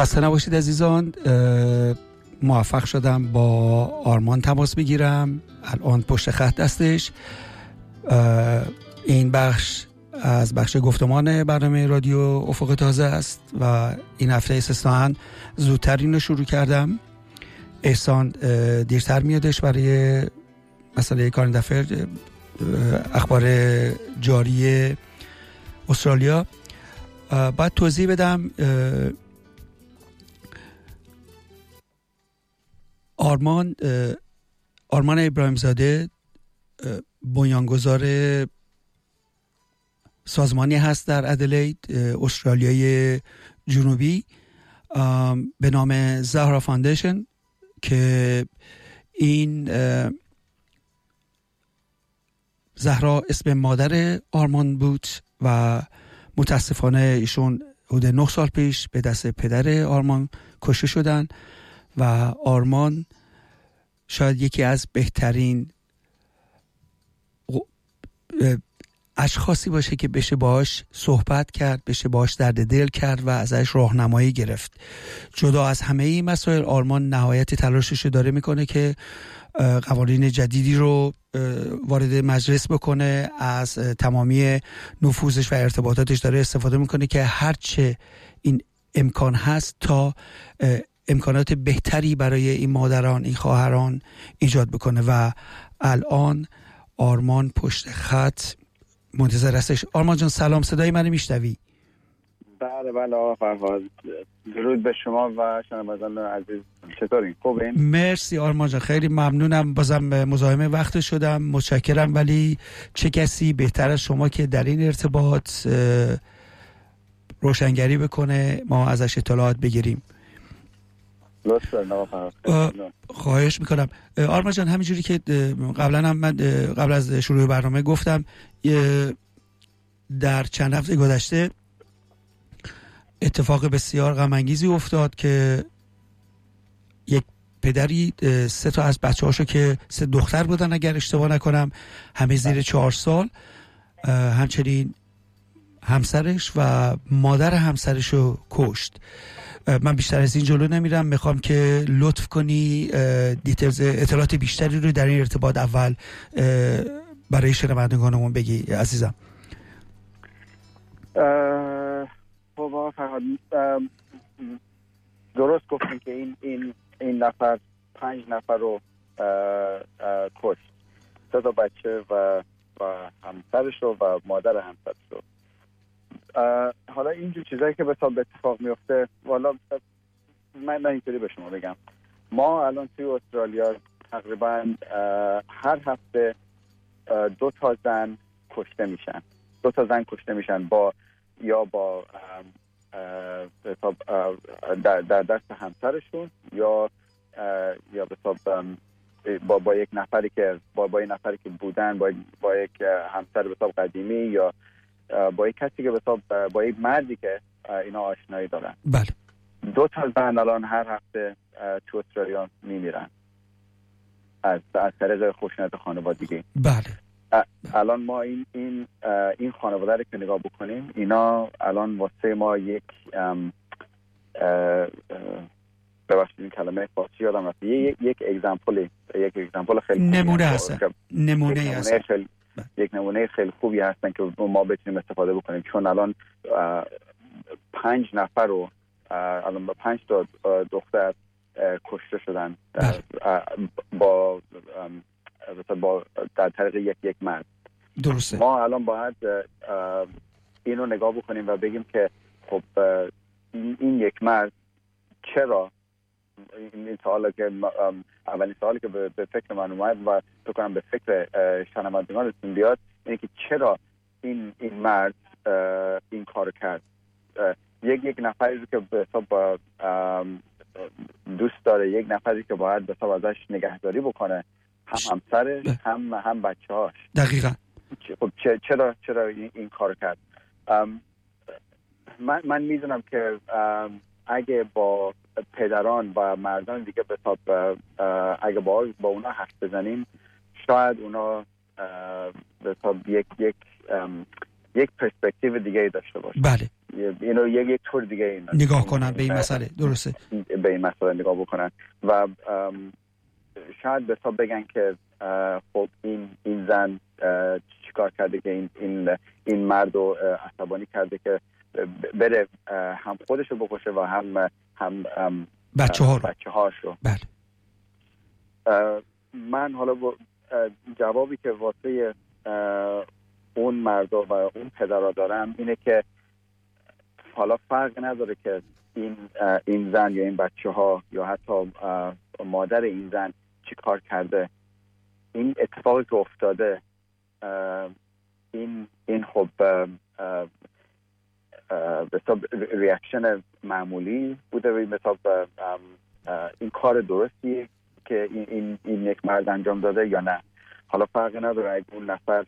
خسته نباشید عزیزان. موفق شدم با آرمان تماس بگیرم، الان پشت خط هستش. این بخش از بخش گفتمان برنامه رادیو افق تازه است و این هفته استثناءن زودتر اینو شروع کردم. احسان دیرتر میادش برای مسئله کارندفر، اخبار جاری استرالیا. باید توضیح بدم آرمان ابراهیمزاده بنیانگذار سازمانی هست در ادلید استرالیای جنوبی به نام زهرا فاندیشن که این زهرا اسم مادر آرمان بود و متاسفانه ایشون حدود 9 سال پیش به دست پدر آرمان کشته شدن و آرمان شاید یکی از بهترین اشخاصی باشه که بشه باهاش صحبت کرد، بشه باهاش درد دل کرد و ازش راهنمایی گرفت. جدا از همه این مسائل آرمان نهایت تلاشش رو داره میکنه که قوانین جدیدی رو وارد مجلس بکنه، از تمامی نفوذش و ارتباطاتش داره استفاده میکنه که هرچه این امکان هست تا امکانات بهتری برای این مادران، این خواهران ایجاد بکنه. و الان آرمان پشت خط منتظر هستش. آرمان جان سلام، صدای منو میشنوی؟ بله آقا فرهاد، درود به شما و شنوندگان عزیز، چطورین؟ خوبین؟ مرسی آرمان جان، خیلی ممنونم، بازم مزاحم وقت شدم، متشکرم. ولی چه کسی بهتر از شما که در این ارتباط روشنگری بکنه، ما ازش اطلاعات بگیریم. خواهش میکنم آرمان جان. همینجوری که قبلا هم من قبل از شروع برنامه گفتم، در چند هفته گذشته اتفاق بسیار غم انگیزی افتاد که یک پدری 3 از بچه‌هاشو که 3 دختر بودن اگر اشتباه نکنم، همه زیر 4 سال، همچنین همسرش و مادر همسرشو کشت. من بیشتر از این جلو نمیرم، میخوام که لطف کنی دیتیلز، اطلاعات بیشتری رو در این ارتباط اول برای شنوندگانمون بگی عزیزم. بابا فرهاد درست گفتن که این نفر 5 نفر رو کشت، 3 بچه و همسرش رو و مادر همسرش رو. حالا اینجور چیزایی که به حساب اتفاق میفته، والا من اینطوری به شما بگم، ما الان توی استرالیا تقریبا هر هفته 2 زن کشته میشن، 2 زن کشته میشن با یا با به حساب در دست همسرشون یا به حساب با یک نفری که با یک نفری که بودن، با یک همسر به حساب قدیمی یا با یک کسی که با یک مردی که اینا آشنایی دارن. بله. 2 زن الان هر هفته تو استرالیا میمیرن از طریق خشونت خانوادگی. بله. الان ما این خانواده رو که نگاه بکنیم، اینا الان واسه ما یک ببخشید این کلمه فارسی یادم رفت، یک اگزمپل خیلی نمونه هستن، یک نمونه خیلی خوبی هستن که ما بتونیم استفاده بکنیم، چون الان 5 نفر رو، الان 5 دختر کشته شدن با در طریق یک مرد. درسته. ما الان باید اینو نگاه بکنیم و بگیم که خب این یک مرد چرا، این سوالی که اولین سوالی که به فکر من اومد و تو کنم به فکر شنوندگانتون بیاد، اینه که چرا این مرد این کارو کرد. یک نفری که به حساب دوست داره، یک نفری که باید به حساب ازش نگهداری بکنه، هم همسرش هم بچه‌هاش. دقیقاً. خب چرا این کارو کرد؟ من میدونم که اگه با پدران و مردان دیگه به حساب اگه با اونا حرف بزنیم، شاید اونا به حساب یک پرسپکتیو دیگه داشته باشه. بله. اینو یک طور دیگه نگاه کنن به این مسئله، درسته، به این مسئله نگاه بکنن و شاید به حساب بگن که خب این زن چیکار کرده که این مرد رو عصبانی کرده که بره هم خودش رو بکشه و هم بچه‌هاش رو. بله. من حالا جوابی که واسه اون مردا و اون پدرها دارم اینه که حالا فرق نداره که این زن یا این بچه‌ها یا حتی مادر این زن چی کار کرده، این اتفاقی که افتاده این خب به حساب ریاکشن معمولی بوده و به حساب این کار درستیه که این یک مرد انجام داده یا نه. حالا فرق نداره اگه اون نفر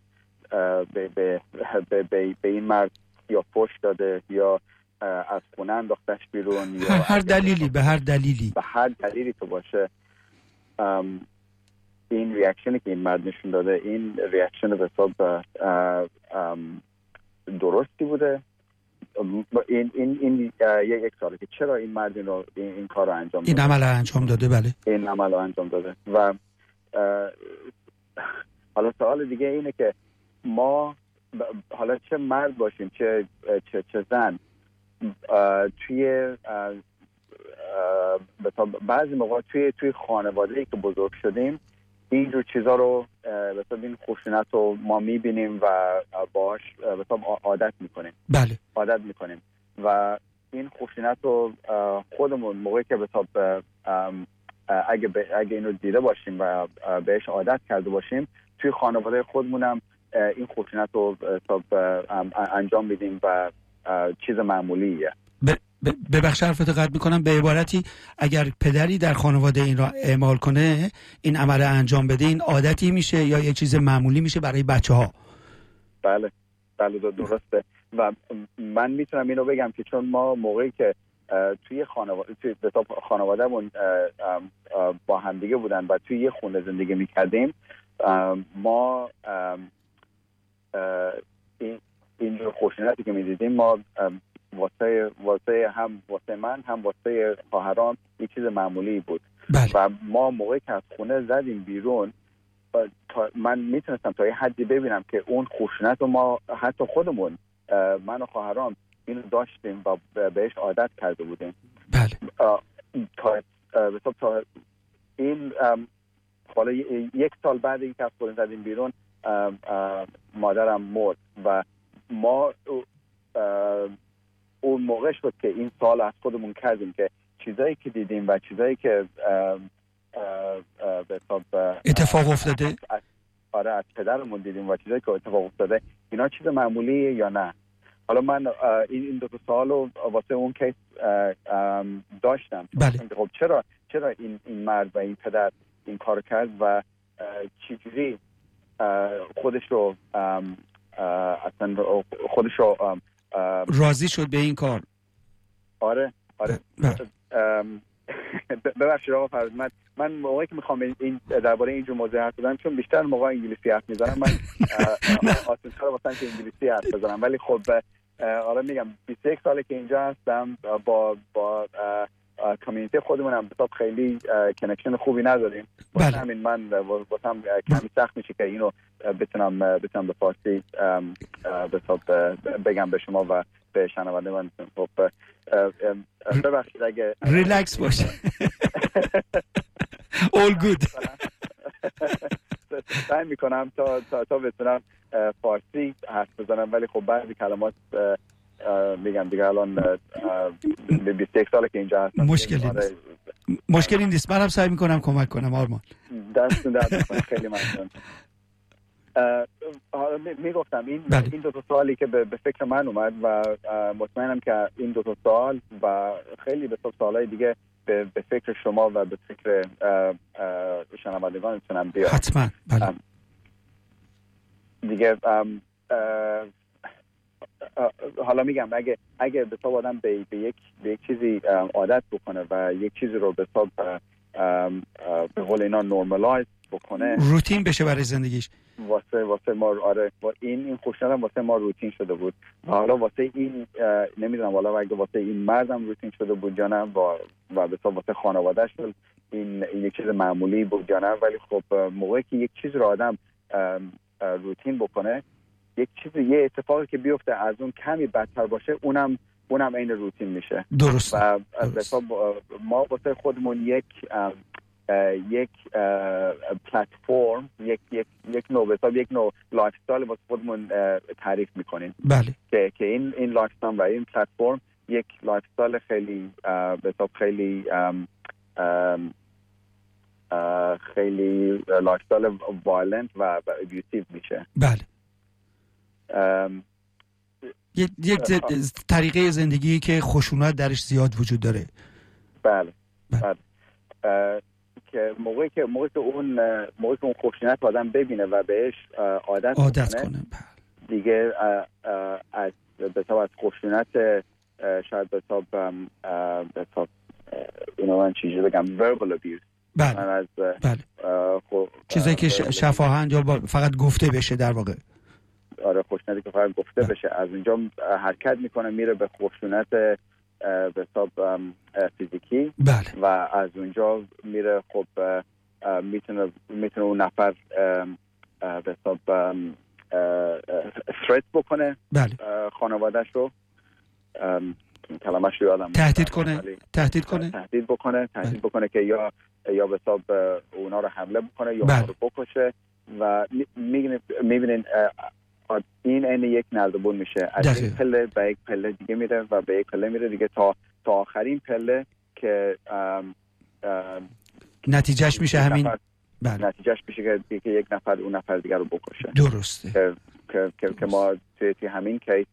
به این مرد یا فوش داده یا از خونه انداختش بیرون یا به هر دلیلی تو باشه، این ریاکشنی که این مرد نشون داده این ریاکشن به حساب درستی بوده. این یک سواله که چرا این مرد رو این کار رو انجام داده، این عمل رو انجام داده. بله، این عمل رو انجام داده. و حالا سوال دیگه اینه که ما حالا چه مرد باشیم چه زن، توی بعضی موقع توی خانواده‌ای که بزرگ شدیم اینجور چیزا رو مثلا این خشونت رو ما میبینیم و باهاش مثلا عادت میکنیم و این خشونت رو خودمون موقعی که مثلا اگه اینو دیده باشیم و بهش عادت کرده باشیم توی خانواده خودمونم این خشونت رو انجام میدیم و چیز معمولیه. ببخش حرفت رو قطع میکنم. به عبارتی اگر پدری در خانواده این را اعمال کنه، این عمل انجام بده، این عادتی میشه یا یه چیز معمولی میشه برای بچه ها؟ بله درسته. و من میتونم اینو بگم که چون ما موقعی که توی خانوادهمون با همدیگه بودن و توی یه خونه زندگی میکردیم، ما اینجور خشونتی که میدیدیم ما واسه من هم واسه خواهرام یک چیز معمولی بود. بله. و ما موقعی که از خونه زدیم بیرون من میتونستم تا یه حدی ببینم که اون خشونت رو ما حتی خودمون، من و خواهرام، اینو داشتیم و بهش عادت کرده بودیم. بله. تا این حالا یک سال بعد اینکه از خونه زدیم بیرون مادرم مرد و ما اون موقع شد که این سال از خودمون کردیم که چیزایی که دیدیم و چیزایی که اتفاق افتاده از پدرمون دیدیم و چیزایی که اتفاق افتاده اینا چیز معمولیه یا نه. حالا من این دو سال رو واسه اون کیس داشتم. بله. خب چرا این مرد و این پدر این کار کرد و چجوری خودش رو راضی شد به این کار. آره. ببخشید آقا فرزند، من موقعی که میخوام این درباره این موضوع حرف بزنم، چون بیشتر موقع انگلیسی حرف میزنم، من آسان تره واسم که انگلیسی حرف بزنم، ولی خب آره میگم 21 ساله که اینجا هستم، با کامیونیتی خودمونم بساط خیلی کنکشن خوبی نداریم. بله. همین من واسم کمی سخت میشه که اینو بتونم به فارسی بگم به شما و به شنونده من. ببخشید اگه ریلکس باشه. All good. سعی میکنم تا بتونم فارسی حرف بزنم، ولی خب بعضی کلمات میگم دیگه الان به 26 ساله که اینجا هستم مشکلی نیست. من هم سعی میکنم کمک کنم. آرمان دستون درد خیلی ممنون. میگفتم این دو تا سالی که به فکر من اومد و مطمئنم که این دو تا سال و خیلی به سالهای دیگه به فکر شما و به فکر شنوندگان میتونم بیاد. حتما. بله. دیگه حالا میگم اگه به حساب آدم به یک چیزی عادت بکنه و یک چیزی رو به حساب به قول اینا نورمالایز بکنه، روتین بشه برای زندگیش. واسه ما آره این خوشنام واسه ما روتین شده بود. حالا واسه این نمیدونم، والا اگه واسه این مردم روتین شده بود جانم و به حساب واسه خانواده‌اش این یک چیز معمولی بود جانم. ولی خب موقعی که یک چیز رو آدم روتین بکنه، یک چیزی یه اتفاقی که بیفته از اون کمی بدتر باشه، اونم عین روتین میشه. درست. و درست. ما واسه خودمون یک پلتفرم، یک نوع لایف استایل واسه خودمون تعریف میکنیم. بله. که این لایف استایل و این پلتفرم یک لایف استایل خیلی به حساب خیلی لایف استایل وایلنت و ابیوسیو میشه. بله. یک طریقه زندگی که خشونت درش زیاد وجود داره. بله. که موقعی که اون خشونت آدم ببینه و بهش عادت کنه. بله. دیگه از به حساب خشونت شاید به حساب اینو چیزی بگم verbal abuse. بله. چیزی که شفاهن یا فقط گفته بشه در واقع. آره، خشونتی که فقط گفته بشه. از اینجا حرکت میکنه میره به خشونت به حساب فیزیکی. بله. و از اونجا میره خب میتونه اون نفر به حساب ثرت بکنه. بله. خانواده‌اش رو کلمه‌اش رو یادم تهدید بکنه که یا به حساب اونا رو حمله بکنه یا اونها رو بکشه و میبینین این یک نردبون میشه. از یک پله به یک پله دیگه میره و به یک پله میره دیگه تا آخرین پله که نتیجهش میشه همین. بله. نتیجهش میشه که یک نفر اون نفر دیگر رو بکشه. درسته. که ما توی همین کیس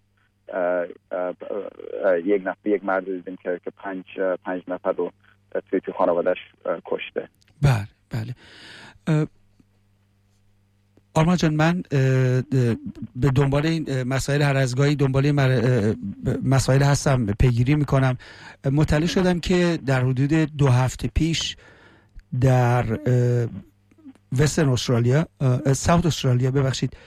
یک مرد دیدیم که پنج نفر رو توی خانواده‌اش کشته. بله. آرمان جان، من به دنبال این مسائل هر از گاهی دنبال مسائل هستم، پیگیری میکنم. مطلع شدم که در حدود 2 هفته پیش در وسترن استرالیا، ساوت استرالیا ببخشید،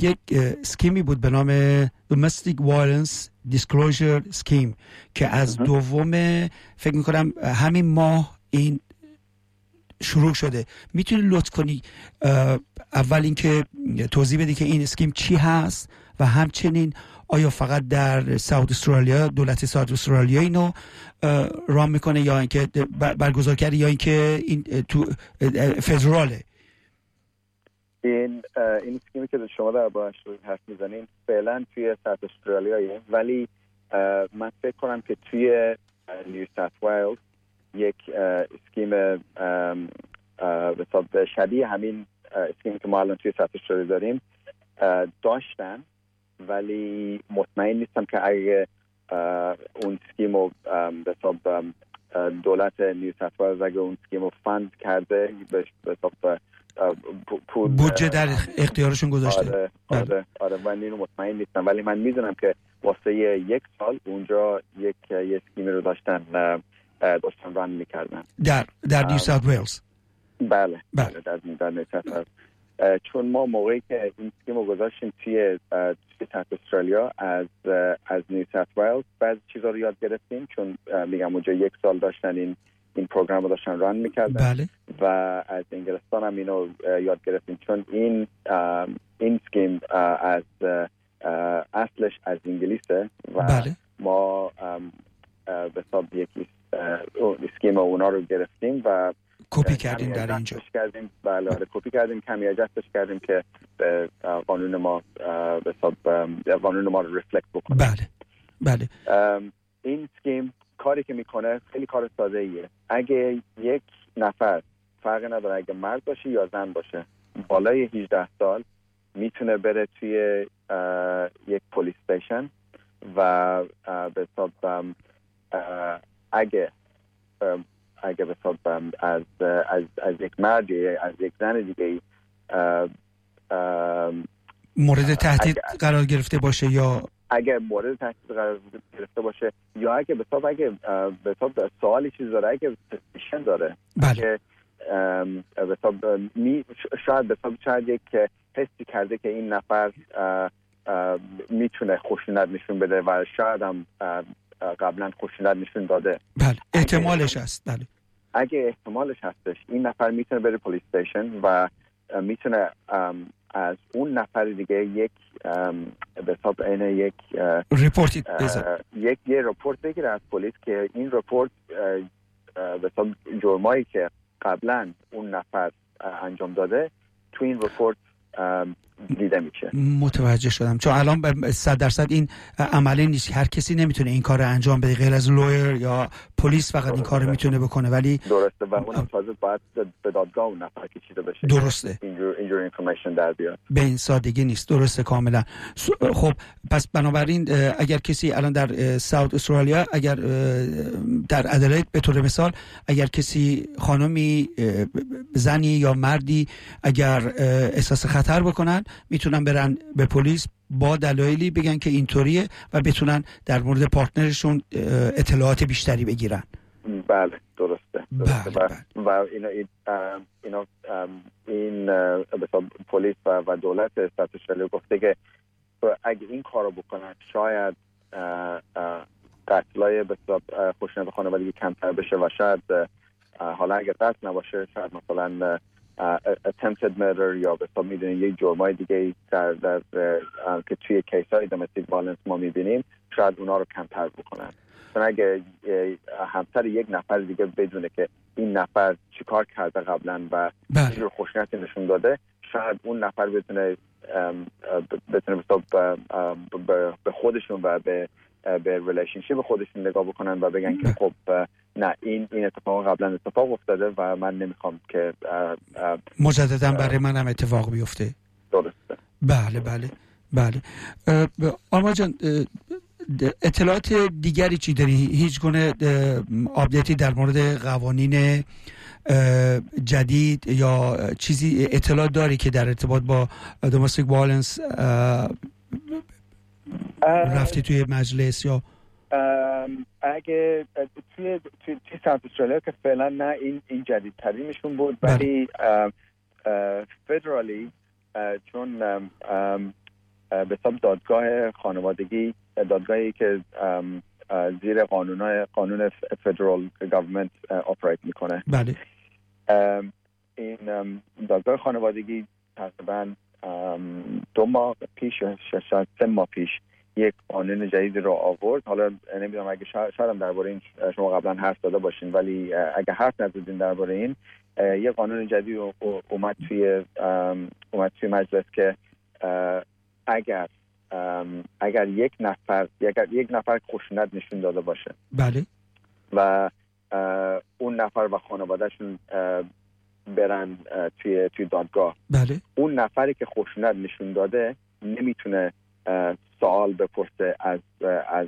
یک اسکیمی بود به نام domestic violence disclosure scheme که از دوم فکر میکنم همین ماه این شروع شده. میتونی لطف کنی اول اینکه توضیح بدی که این اسکیم چی هست و همچنین آیا فقط در ساوت استرالیا دولت ساوت استرالیا اینو رام میکنه یا اینکه برگزار کرده یا اینکه این تو فدراله؟ این اسکیمی که شما در بارش حرف میزنین فعلا توی ساوت استرالیایه، ولی من فکر کنم که توی نیو ساوت ویلز یک اسکیم به حساب شبیه همین اسکیمی که ما الان توی ساوت استرالیا داریم داشتن، ولی مطمئن نیستم که اگه اون اسکیم رو به حساب دولت نیو ساوت ویلز اگه اون اسکیم رو فاند کرده به حساب بودجه در اختیارشون گذاشته. آره من اینو مطمئن نیستم، ولی من میدونم که واسه یک سال اونجا یک اسکیمی رو داشتن ران میکردن در نیو ساوت ویلز. بله. در نیو ساوت ویلز چون ما موقعی که این اسکیم رو گذاشتیم توی ساوت استرالیا از نیو ساوت ویلز بعضی چیزا رو یاد گرفتیم، چون میگم اونجا یک سال داشتن این پروگرام رو داشتن ران میکردن. بله. و از انگلستان هم اینو یاد گرفتیم، چون این اسکیم از اصلش از انگلیسه و بله. ما به حساب یکی اسکیم اونا رو گرفتیم و کپی کردیم در اینجا. بله، کپی کردیم، کمی اجاستش کردیم که قانون ما رو ریفلکت بکنه. بله. این اسکیم کاری که میکنه خیلی کار ساده ایه. اگه یک نفر، فرق نداره اگه مرد باشه یا زن باشه، بالای 18 سال میتونه بره توی یک پلیس استیشن و به حساب اگه به حساب از یک مرد از یک زن دیگه مورد تهدید قرار گرفته باشه یا اگه به حساب سوالی چیز داره، اگه سشن داره. بله. شاید به طب چندی که حسی کرده که این نفر میتونه خشونت نشون بده و شاید هم قبلا خشونت نشون داده. بله احتمالش هست. بله اگه احتمالش هستش این نفر میتونه بره پلیس استیشن و میتونه از اون نفر دیگه یک به حساب اینه یک ریپورت بذاره، یک رپورت بگیره از پلیس که این رپورت به حساب جرمایی که قبلا اون نفر انجام داده تو این رپورت دیده میشه. متوجه شدم، چون الان 100% این عملی نیست، هر کسی نمیتونه این کار رو انجام بده غیر از لویر یا پلیس، فقط این کار میتونه بکنه. ولی درسته و اون تازه باید به دادگاه اون نفر کشیده بشه. درسته اینجور اینفورمیشن در بیاد، به این سادگی نیست. درسته کاملا. خب پس بنابراین اگر کسی الان در ساوت استرالیا، اگر در ادلید به طور مثال، اگر کسی خانمی، زنی یا مردی اگر احساس خطر بکنن میتونن برن به پلیس با دلایلی بگن که اینطوریه و بتونن در مورد پارتنرشون اطلاعات بیشتری بگیرن. بله درسته. بله. و این مثلا پلیس و دولت استرالیا گفته که اگه این کارو بکنن شاید قتلای خشونت خانوادگی کمتر بشه و شاید حالا اگه قتل نباشه شاید مثلا attempted murder یا به حساب میدونین یک جرمای دیگه در که توی کیس های domestic violence ما میبینیم شاید اونا رو کمتر بکنن. چون اگه همسر یک نفر دیگه بدونه که این نفر چیکار کرده قبلا و چه خشونتی نشون داده، شاید اون نفر بتونه به خودشون و به ریلیشنشیپ خودشون نگاه بکنن و بگن که خب نه این اتفاق قبلا اتفاق افتاده و من نمیخوام که مجددا برای من هم اتفاق بیفته. درسته. بله. آرمان جان اطلاعات دیگری چی داری؟ هیچ گونه آپدیتی در مورد قوانین جدید یا چیزی اطلاع داری که در ارتباط با domestic violence رفتی توی مجلس یا اگه توی ساوت استرالیا که فعلا نه، این جدیدترینشون بود، ولی فدرالی چون به حساب دادگاه خانوادگی، دادگاهی که زیر قانون فدرال گورنمنت اپریت میکنه، بله این دادگاه خانوادگی تقریبا 2 ماه پیش یا 3 ماه پیش یک قانون جدید رو آورد. حالا نمیدونم اگه شاید درباره این شما قبلا حرف زده باشین، ولی اگه حرف نزدین درباره این، یک قانون جدید اومد توی مجلس که اگر یک نفر خشونت نشون داده باشه، بله، و اون نفر و خانوادهشون برن توی دادگاه، بله، اون نفری که خشونت نشون داده نمیتونه سوال بپرسه از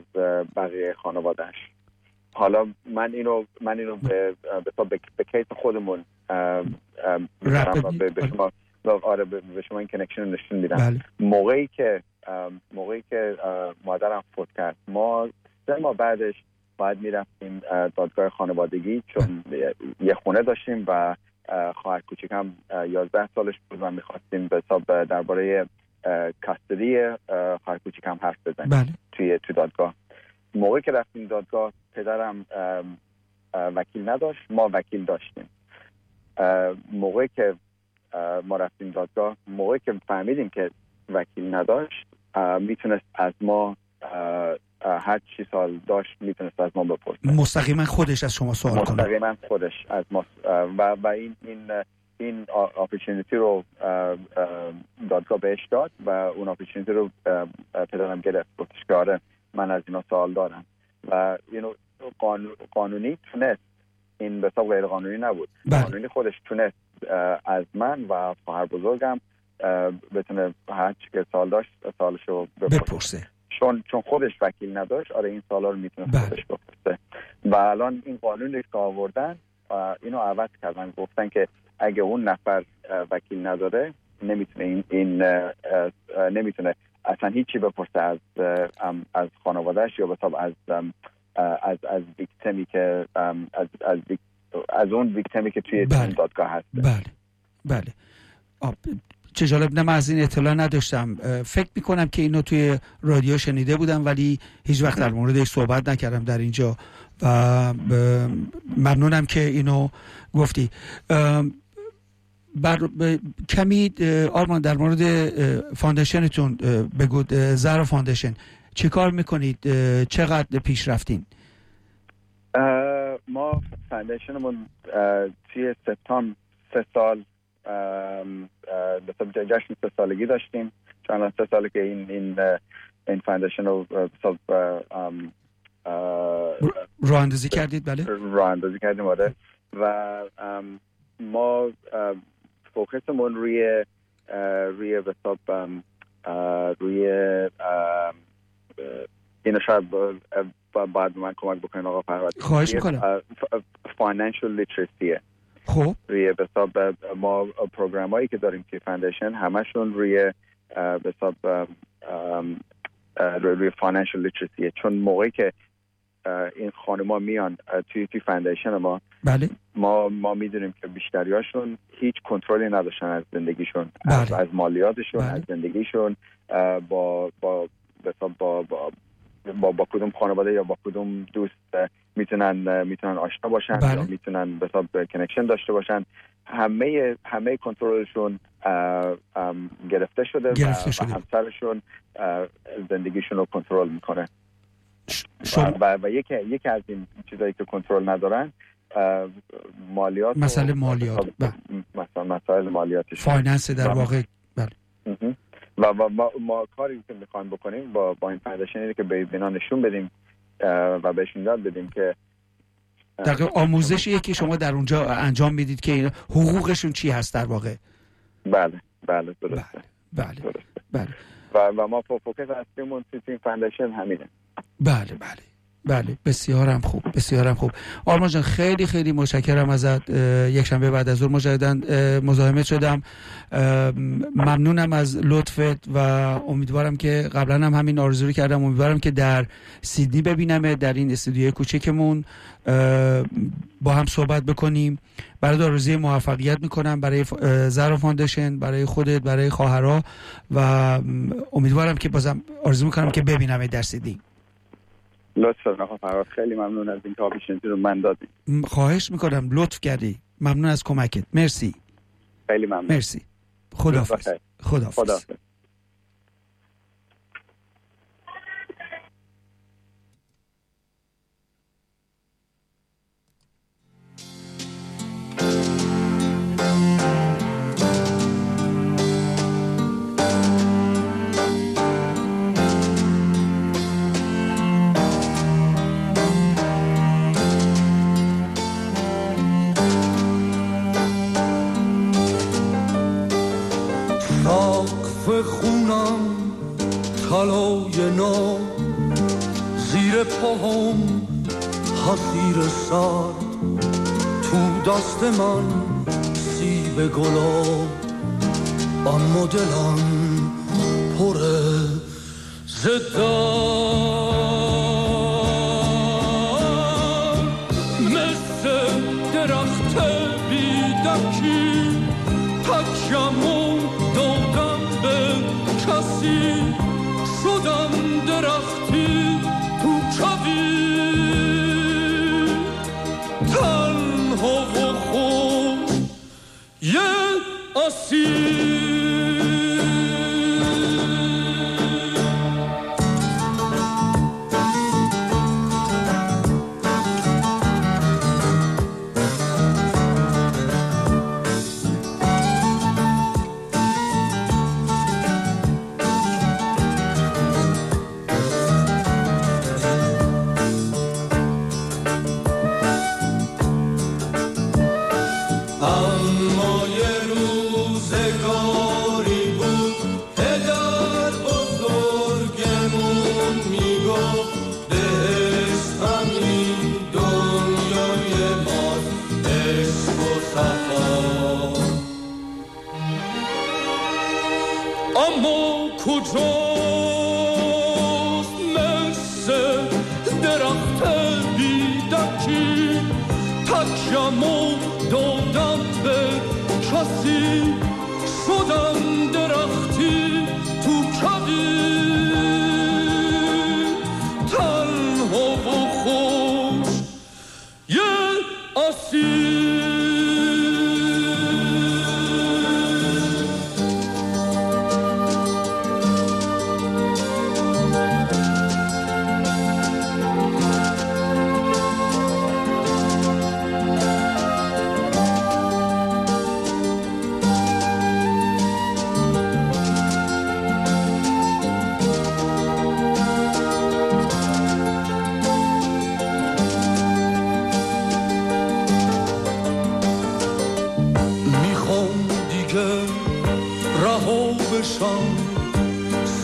بقیه خانوادهش. حالا من اینو به کیس خودمون به شما این کانکشن رو نشون میدم. بله. موقعی که مادرم فوت کرد، ما 3 ماه بعدش باید میرفتیم دادگاه خانوادگی، چون یه خونه داشتیم و خواهر کوچیکم 11 سالش بود و می‌خواستیم به حساب درباره کاستدی خواهر کوچیکم حرف بزنیم. بله. تو دادگاه موقعی که رفتیم دادگاه، پدرم وکیل نداشت، ما وکیل داشتیم. موقعی که ما رفتیم دادگاه، موقعی که فهمیدیم که وکیل نداشت، میتونست از ما هر چی سال داشت میتونست از ما بپرسه، مستقیما خودش از شما سوال کنه، مستقیما خودش از ما. و این اپورتونتی رو دادگاه بهش داد و اون اپورتونتی رو پدرم گرفت. گفتش من از اینا سوال دارم و اینو قانونی تونست، این به حساب غیر قانونی نبود، قانونی خودش تونست از من و خواهر بزرگم بتونه هر چی که سوال داشت سوالشو بپرسه، چون خودش وکیل نداشت. آره این سالا رو میتونه خودش بپرسه. و الان این قانون که آوردن اینو عوض کردن، گفتن که اگه اون نفر وکیل نداره نمیتونه این نمیتونه اصلا هیچی بپرسه از خانواده‌اش یا به حساب از ویکتیمی که از از اون ویکتیمی که توی دادگاه هست. بله. چه جالب، نه من از این اطلاع نداشتم. فکر میکنم که اینو توی رادیو شنیده بودم ولی هیچ وقت در موردش صحبت نکردم در اینجا و ممنونم که اینو گفتی. کمی آرمان در مورد فاندیشنتون بگو. زهرا فاندیشن چی کار میکنید؟ چقدر پیش رفتین؟ ما فاندیشنمون توی سپتامبر 3 سال جشن 3 سالگی داشتیم. چون 3 ساله که این فاندیشن رو راه اندازی کردید؟ بله راه اندازی کردیم آره. و ما فوکسمون روی اینو شاید بعد من کمک بکنین آقا فرهاد. خواهش میکنم. فاینانشل لیترسیه. خب روی حساب ما پروگرامایی که داریم که فاندیشن همشون روی حساب روی فاینانشل لیترسیه، چون موقعی که این خانوما میان توی فاندیشن ما، بله ما میدونیم که بیشتریاشون هیچ کنترلی نداشتن از زندگیشون، بله. از مالیاتشون، بله. از زندگیشون با کدوم خانواده یا با کدوم دوست میتونن آشنا باشن، بله. یا میتونن به حساب کانکشن داشته باشن. همه کنترلشون گرفته شده. و همسرشون زندگیشون رو کنترل میکنه. و یکی از این چیزایی که کنترل ندارن مالیات، مسئله مالیات، مسئله مالیاتش، فایننس در واقع. بله. و ما کاری که میخوایم بکنیم با این فاندیشن اینه که به اینا نشون بدیم و بهشون یاد بدیم که در آموزشیه که شما در اونجا انجام میدید که حقوقشون چی هست در واقع. بله درسته. بله. و ما فوکس هستیمون توی این فاندیشن همینه. بله. بسیارم خوب. آرمان جان خیلی خیلی متشکرم ازت. یک شنبه بعد از ظهر مجدداً مزاحمت شدم. ممنونم از لطفت و امیدوارم که قبلا هم همین آرزو رو کردم، امیدوارم که در سیدنی ببینمت، در این استودیوی کوچکمون با هم صحبت بکنیم. برای آرزوی موفقیت میکنم برای زهرا فاندیشن، برای خودت، برای خواهرها و امیدوارم که بازم آرزو میکنم که ببینمت در سیدنی. لطف آقا فرهاد، خیلی ممنون از این تابیشنتی رو من دادی. خواهش میکنم، لطف کردی. ممنون از کمکت. مرسی. خیلی ممنون. مرسی. خداحافظ. حالای نو زیر پاهم حسیر سار، تو دست من سیب گلاب، اما دلم پر ز داغ، مثل درخت بیدکی پکم و دادم به کسی، شدم درختی تو چوی تنها و خود یه اسیر. Amor ساختی تو کبیر تنها و خوش یه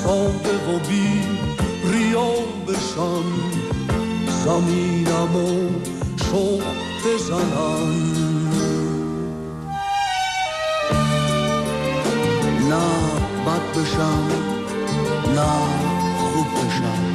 ساده و بی ریا بشن، زمینم و شوق بزنن، نه بد بشن نه خوب بشن،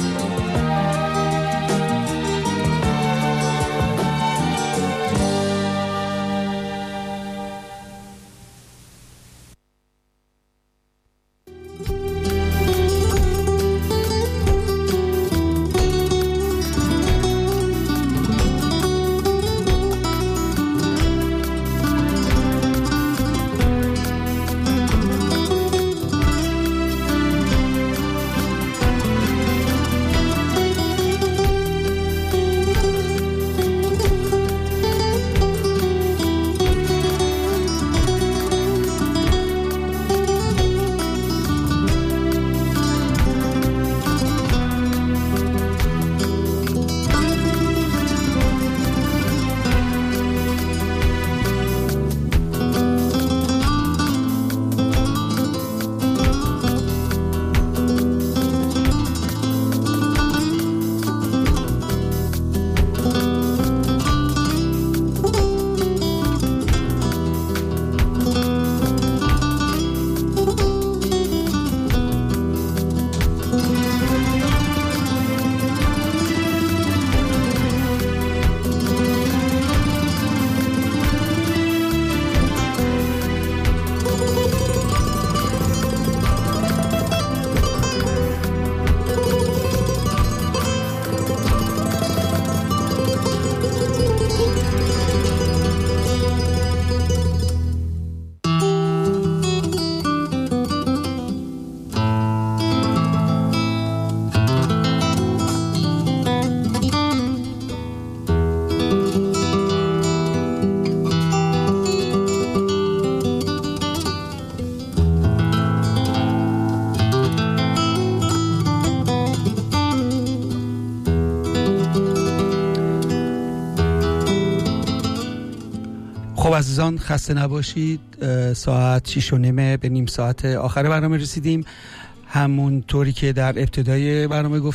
عزیزان خسته نباشید. ساعت 6:30 به نیم ساعت آخر برنامه رسیدیم. همونطوری که در ابتدای برنامه گفتم